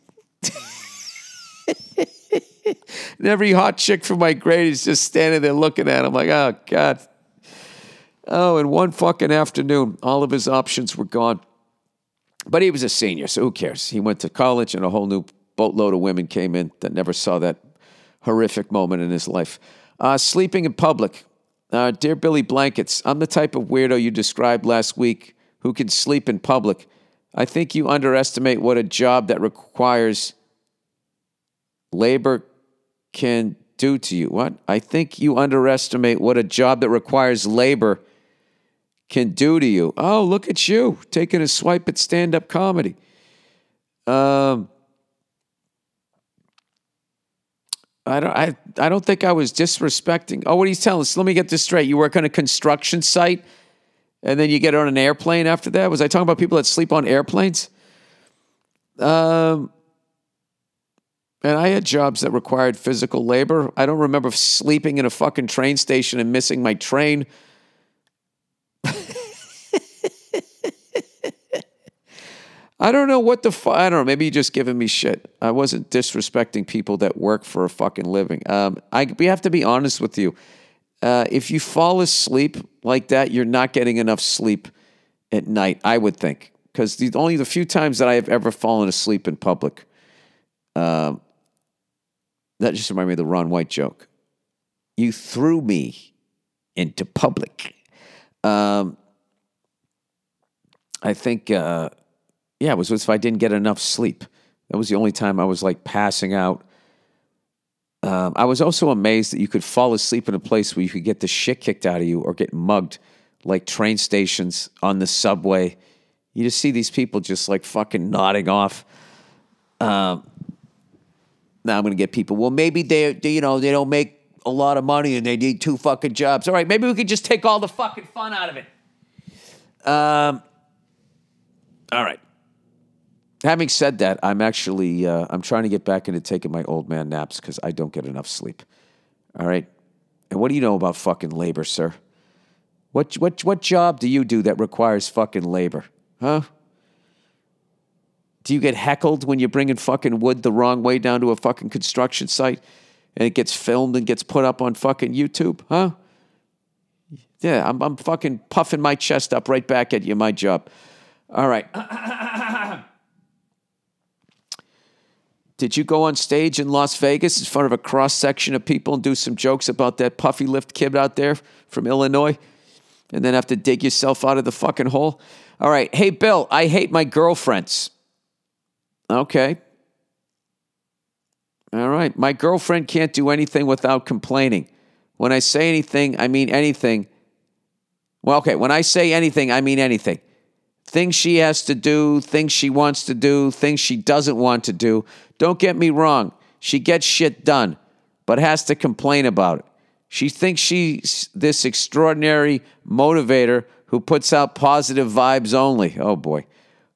And every hot chick from my grade is just standing there looking at him like, oh, God. Oh, and one fucking afternoon, all of his options were gone. But he was a senior, so who cares? He went to college, and a whole new boatload of women came in that never saw that horrific moment in his life. Uh, sleeping in public. Uh, dear Billy Blankets, I'm the type of weirdo you described last week who can sleep in public. I think you underestimate what a job that requires labor can do to you. What? I think you underestimate what a job that requires labor can do to you. Oh, look at you, taking a swipe at stand-up comedy. Um, I don't. I. I don't think I was disrespecting. Oh, what are you telling us? Let me get this straight. You work on a construction site, and then you get on an airplane after that. Was I talking about people that sleep on airplanes? Um, and I had jobs that required physical labor. I don't remember sleeping in a fucking train station and missing my train. I don't know what the fuck. I don't know. Maybe you're just giving me shit. I wasn't disrespecting people that work for a fucking living. Um, I we have to be honest with you. Uh, if you fall asleep like that, you're not getting enough sleep at night, I would think. Because the, only the few times that I have ever fallen asleep in public, um, that just reminded me of the Ron White joke. You threw me into public. Um, I think... Uh, Yeah, it was if I didn't get enough sleep. That was the only time I was, like, passing out. Um, I was also amazed that you could fall asleep in a place where you could get the shit kicked out of you or get mugged, like train stations, on the subway. You just see these people just, like, fucking nodding off. Um, now I'm going to get people, well, maybe they, they, you know, they don't make a lot of money and they need two fucking jobs. All right, maybe we could just take all the fucking fun out of it. Um, all right. Having said that, I'm actually, uh, I'm trying to get back into taking my old man naps because I don't get enough sleep. All right? And what do you know about fucking labor, sir? What what what job do you do that requires fucking labor? Huh? Do you get heckled when you're bringing fucking wood the wrong way down to a fucking construction site and it gets filmed and gets put up on fucking YouTube? Huh? Yeah, I'm, I'm fucking puffing my chest up right back at you, my job. All right. Did you go on stage in Las Vegas in front of a cross-section of people and do some jokes about that puffy lift kid out there from Illinois and then have to dig yourself out of the fucking hole? All right. Hey, Bill, I hate my girlfriends. Okay. All right. My girlfriend can't do anything without complaining. When I say anything, I mean anything. Well, okay. When I say anything, I mean anything. Things she has to do, things she wants to do, things she doesn't want to do. Don't get me wrong. She gets shit done, but has to complain about it. She thinks she's this extraordinary motivator who puts out positive vibes only. Oh, boy.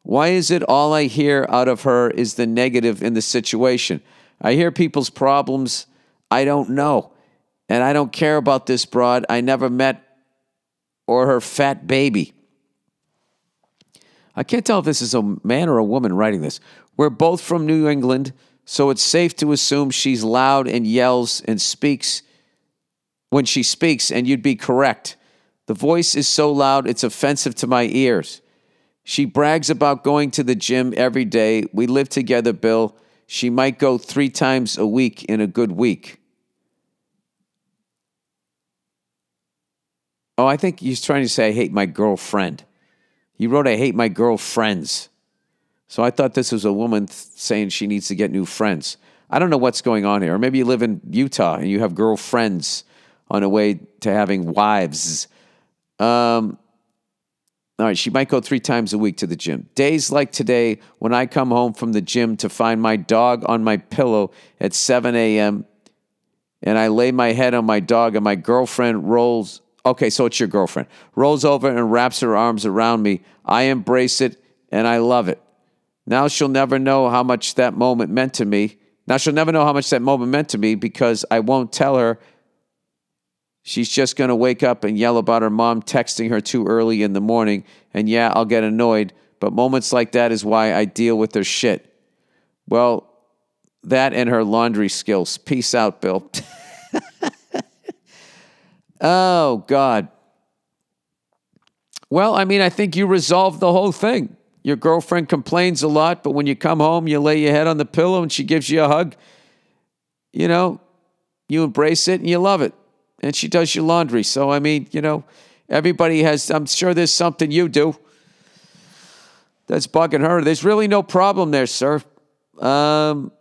Why is it all I hear out of her is the negative in the situation? I hear people's problems. I don't know. And I don't care about this broad I never met or her fat baby. I can't tell if this is a man or a woman writing this. We're both from New England, so it's safe to assume she's loud and yells and speaks when she speaks, and you'd be correct. The voice is so loud, it's offensive to my ears. She brags about going to the gym every day. We live together, Bill. She might go three times a week in a good week. Oh, I think he's trying to say, I hate my girlfriend. He wrote, I hate my girlfriends. So I thought this was a woman th- saying she needs to get new friends. I don't know what's going on here. Or maybe you live in Utah and you have girlfriends on the way to having wives. Um, all right, she might go three times a week to the gym. Days like today when I come home from the gym to find my dog on my pillow at seven a.m. and I lay my head on my dog and my girlfriend rolls... Okay, so it's your girlfriend. Rolls over and wraps her arms around me. I embrace it, and I love it. Now she'll never know how much that moment meant to me. Now she'll never know how much that moment meant to me because I won't tell her. She's just going to wake up and yell about her mom texting her too early in the morning. And yeah, I'll get annoyed, but moments like that is why I deal with her shit. Well, that and her laundry skills. Peace out, Bill. Oh, God. Well, I mean, I think you resolved the whole thing. Your girlfriend complains a lot, but when you come home, you lay your head on the pillow and she gives you a hug. You know, you embrace it and you love it. And she does your laundry. So, I mean, you know, everybody has, I'm sure there's something you do that's bugging her. There's really no problem there, sir. Um...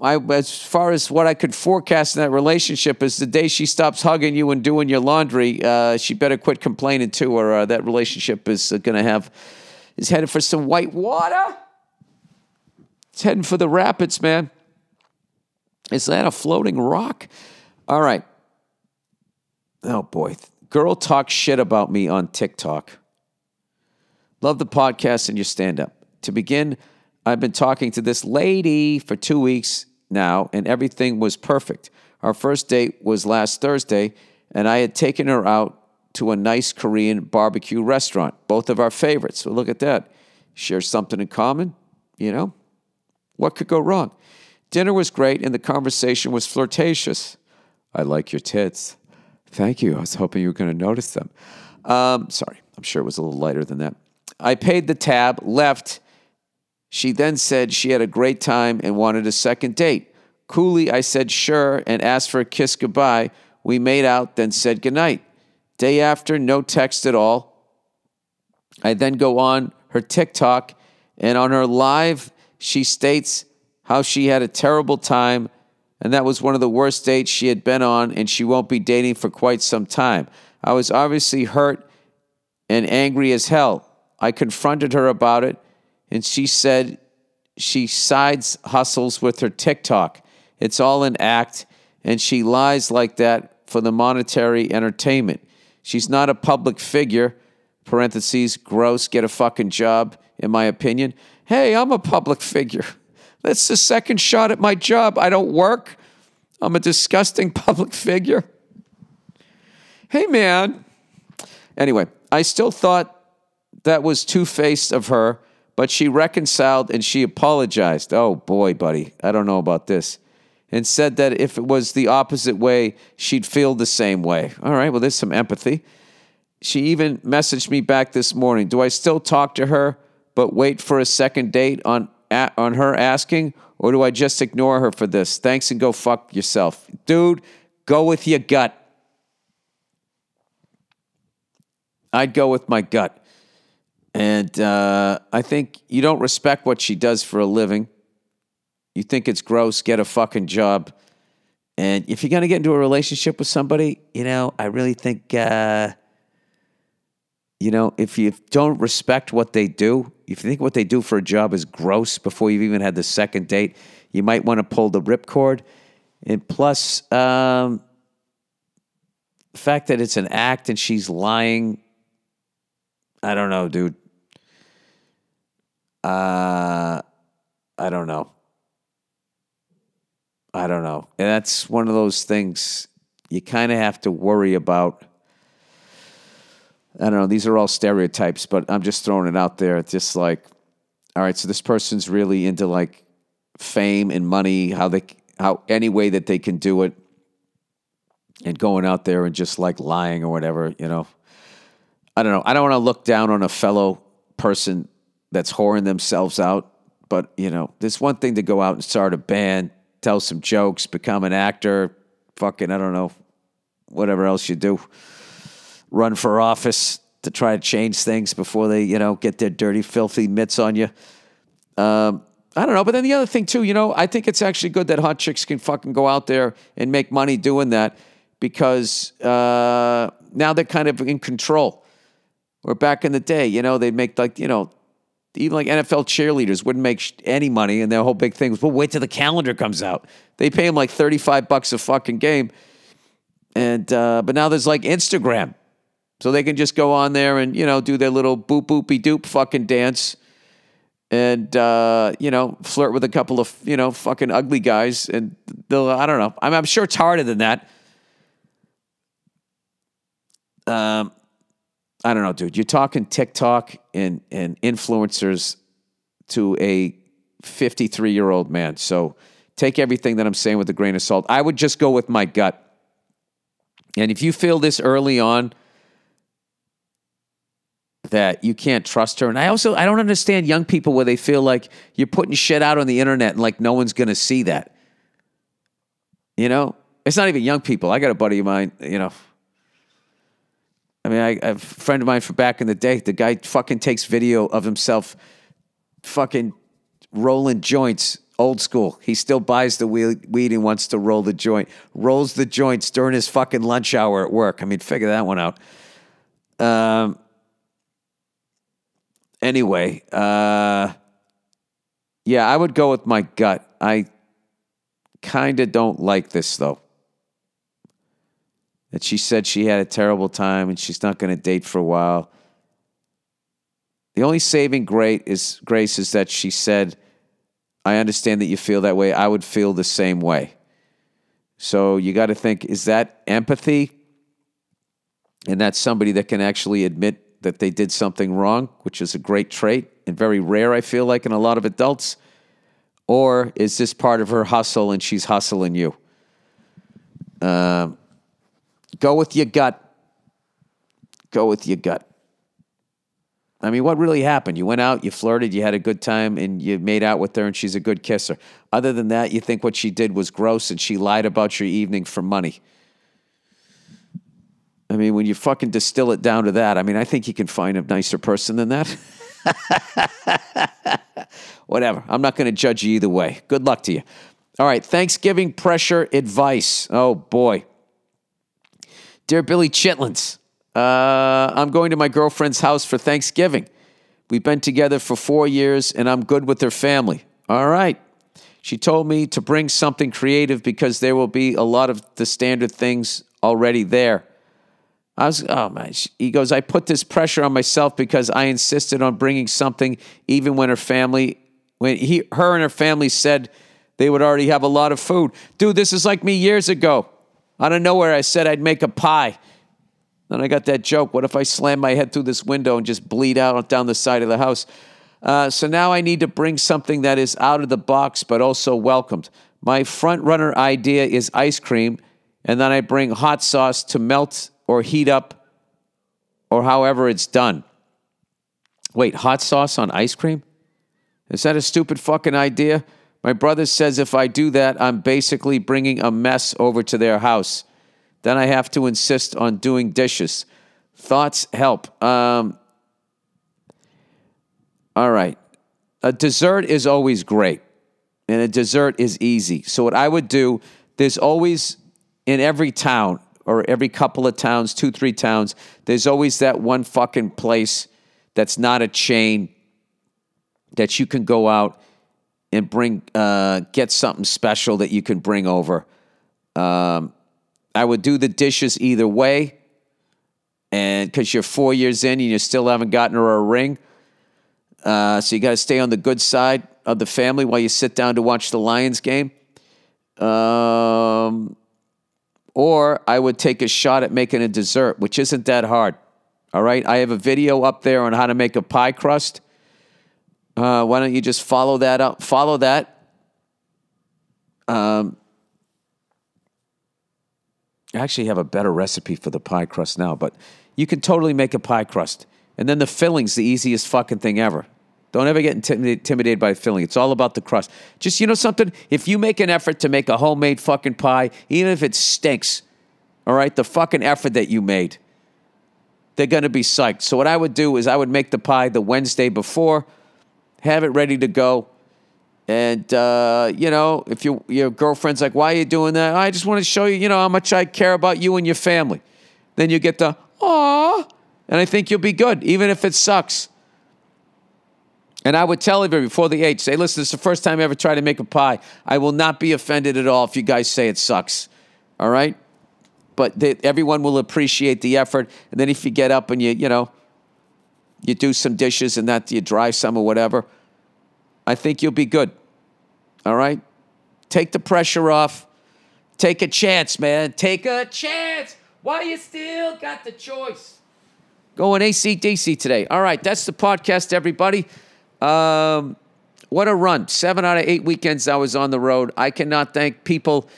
I, as far as what I could forecast in that relationship is the day she stops hugging you and doing your laundry, uh, she better quit complaining too, or uh, that relationship is uh, going to have, is headed for some white water. It's heading for the rapids, man. Is that a floating rock? All right. Oh, boy. Girl talks shit about me on TikTok. Love the podcast and your stand-up. To begin, I've been talking to this lady for two weeks now, and everything was perfect. Our first date was last Thursday, and I had taken her out to a nice Korean barbecue restaurant, both of our favorites. So look at that. Share something in common, you know? What could go wrong? Dinner was great, and the conversation was flirtatious. I like your tits. Thank you. I was hoping you were going to notice them. Um, sorry, I'm sure it was a little lighter than that. I paid the tab, left. She then said she had a great time and wanted a second date. Coolly, I said sure and asked for a kiss goodbye. We made out, then said goodnight. Day after, no text at all. I then go on her TikTok, and on her live, she states how she had a terrible time, and that was one of the worst dates she had been on, and she won't be dating for quite some time. I was obviously hurt and angry as hell. I confronted her about it, and she said she side hustles with her TikTok. It's all an act, and she lies like that for the monetary entertainment. She's not a public figure, parentheses, gross, get a fucking job, in my opinion. Hey, I'm a public figure. That's the second shot at my job. I don't work. I'm a disgusting public figure. Hey, man. Anyway, I still thought that was two-faced of her, but she reconciled and she apologized. Oh, boy, buddy. I don't know about this. And said that if it was the opposite way, she'd feel the same way. All right, well, there's some empathy. She even messaged me back this morning. Do I still talk to her but wait for a second date on on her asking, or do I just ignore her for this? Thanks and go fuck yourself. Dude, go with your gut. I'd go with my gut. And uh, I think you don't respect what she does for a living. You think it's gross, get a fucking job. And if you're going to get into a relationship with somebody, you know, I really think, uh, you know, if you don't respect what they do, if you think what they do for a job is gross before you've even had the second date, you might want to pull the ripcord. And plus, um, the fact that it's an act and she's lying, I don't know, dude. Uh, I don't know. I don't know. And that's one of those things you kind of have to worry about. I don't know. These are all stereotypes, but I'm just throwing it out there. It's just like, all right, so this person's really into like fame and money, how they, how any way that they can do it and going out there and just like lying or whatever, you know, I don't know. I don't want to look down on a fellow person that's whoring themselves out, but you know, there's one thing to go out and start a band, tell some jokes, become an actor, fucking, I don't know, whatever else you do. Run for office to try to change things before they, you know, get their dirty, filthy mitts on you. Um, I don't know. But then the other thing, too, you know, I think it's actually good that hot chicks can fucking go out there and make money doing that because uh, now they're kind of in control. Or back in the day, you know, they'd make like, you know, even like N F L cheerleaders wouldn't make any money, and their whole big thing was, well, wait till the calendar comes out. They pay them like thirty-five bucks a fucking game. and uh, But now there's like Instagram. So they can just go on there and, you know, do their little boop, boopy, doop fucking dance and, uh, you know, flirt with a couple of, you know, fucking ugly guys. And they'll, I don't know. I'm, I'm sure it's harder than that. Um, I don't know, dude. You're talking TikTok and, and influencers to a fifty-three-year-old man. So take everything that I'm saying with a grain of salt. I would just go with my gut. And if you feel this early on that you can't trust her, and I also, I don't understand young people where they feel like you're putting shit out on the internet and like no one's going to see that. You know? It's not even young people. I got a buddy of mine, you know, I mean, I, I have a friend of mine from back in the day. The guy fucking takes video of himself fucking rolling joints, old school. He still buys the weed and wants to roll the joint. Rolls the joints during his fucking lunch hour at work. I mean, figure that one out. Um, anyway, uh, yeah, I would go with my gut. I kind of don't like this, though. That she said she had a terrible time and she's not going to date for a while. The only saving grace is that she said I understand that you feel that way. I would feel the same way. So you got to think, is that empathy? And that's somebody that can actually admit that they did something wrong, which is a great trait and very rare, I feel like, in a lot of adults. Or is this part of her hustle and she's hustling you? Um, go with your gut. Go with your gut. I mean, what really happened? You went out, you flirted, you had a good time, and you made out with her, and she's a good kisser. Other than that, you think what she did was gross and she lied about your evening for money. I mean, when you fucking distill it down to that, I mean, I think you can find a nicer person than that. Whatever. I'm not going to judge you either way. Good luck to you. All right. Thanksgiving pressure advice. Oh, boy. Dear Billy Chitlins, uh, I'm going to my girlfriend's house for Thanksgiving. We've been together for four years, and I'm good with her family. All right. She told me to bring something creative because there will be a lot of the standard things already there. I was, oh man, he goes, I put this pressure on myself because I insisted on bringing something even when her family, when he, her and her family said they would already have a lot of food. Dude, this is like me years ago. Out of nowhere, I said I'd make a pie. Then I got that joke, what if I slam my head through this window and just bleed out down the side of the house? Uh, so now I need to bring something that is out of the box but also welcomed. My front runner idea is ice cream, and then I bring hot sauce to melt or heat up, or however it's done. Wait, hot sauce on ice cream? Is that a stupid fucking idea? My brother says if I do that, I'm basically bringing a mess over to their house. Then I have to insist on doing dishes. Thoughts help. Um, all right. A dessert is always great, and a dessert is easy. So what I would do, there's always, in every town, or every couple of towns, two, three towns, there's always that one fucking place that's not a chain that you can go out and bring, uh, get something special that you can bring over. Um, I would do the dishes either way, and because you're four years in and you still haven't gotten her a ring, uh, so you got to stay on the good side of the family while you sit down to watch the Lions game. Um... Or I would take a shot at making a dessert, which isn't that hard. All right? I have a video up there on how to make a pie crust. Uh, why don't you just follow that up? Follow that. Um, I actually have a better recipe for the pie crust now, but you can totally make a pie crust. And then the filling's the easiest fucking thing ever. Don't ever get intimidated by filling. It's all about the crust. Just, you know something? If you make an effort to make a homemade fucking pie, even if it stinks, all right, the fucking effort that you made, they're going to be psyched. So what I would do is I would make the pie the Wednesday before, have it ready to go, and, uh, you know, if your your girlfriend's like, why are you doing that? I just want to show you, you know, how much I care about you and your family. Then you get the, aw, and I think you'll be good, even if it sucks. And I would tell everybody before the eight, say, listen, this is the first time I ever tried to make a pie. I will not be offended at all if you guys say it sucks. All right? But they, everyone will appreciate the effort. And then if you get up and you, you know, you do some dishes and that you dry some or whatever, I think you'll be good. All right? Take the pressure off. Take a chance, man. Take a chance. Why you still got the choice? Going A C D C today. All right, that's the podcast, everybody. Um, what a run. Seven out of eight weekends I was on the road. I cannot thank people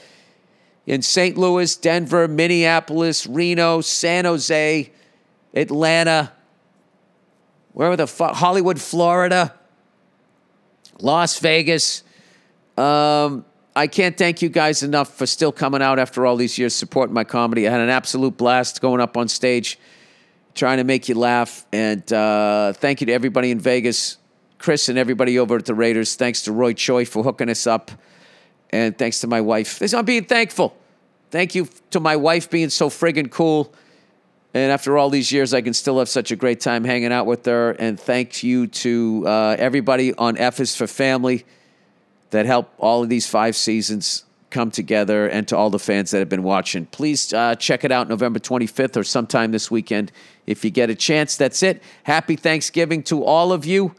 in Saint Louis, Denver, Minneapolis, Reno, San Jose, Atlanta, wherever the fuck, Hollywood, Florida, Las Vegas. Um, I can't thank you guys enough for still coming out after all these years supporting my comedy. I had an absolute blast going up on stage, trying to make you laugh. And uh, thank you to everybody in Vegas, Chris and everybody over at the Raiders. Thanks to Roy Choi for hooking us up. And thanks to my wife. I'm being thankful. Thank you to my wife being so friggin' cool. And after all these years, I can still have such a great time hanging out with her. And thank you to uh, everybody on F is for Family that helped all of these five seasons come together, and to all the fans that have been watching. Please uh, check it out November twenty-fifth or sometime this weekend if you get a chance. That's it. Happy Thanksgiving to all of you,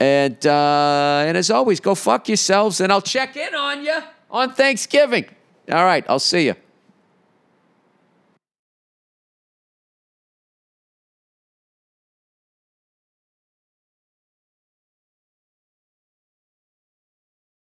And uh, and as always, go fuck yourselves, and I'll check in on you on Thanksgiving. All right, I'll see you.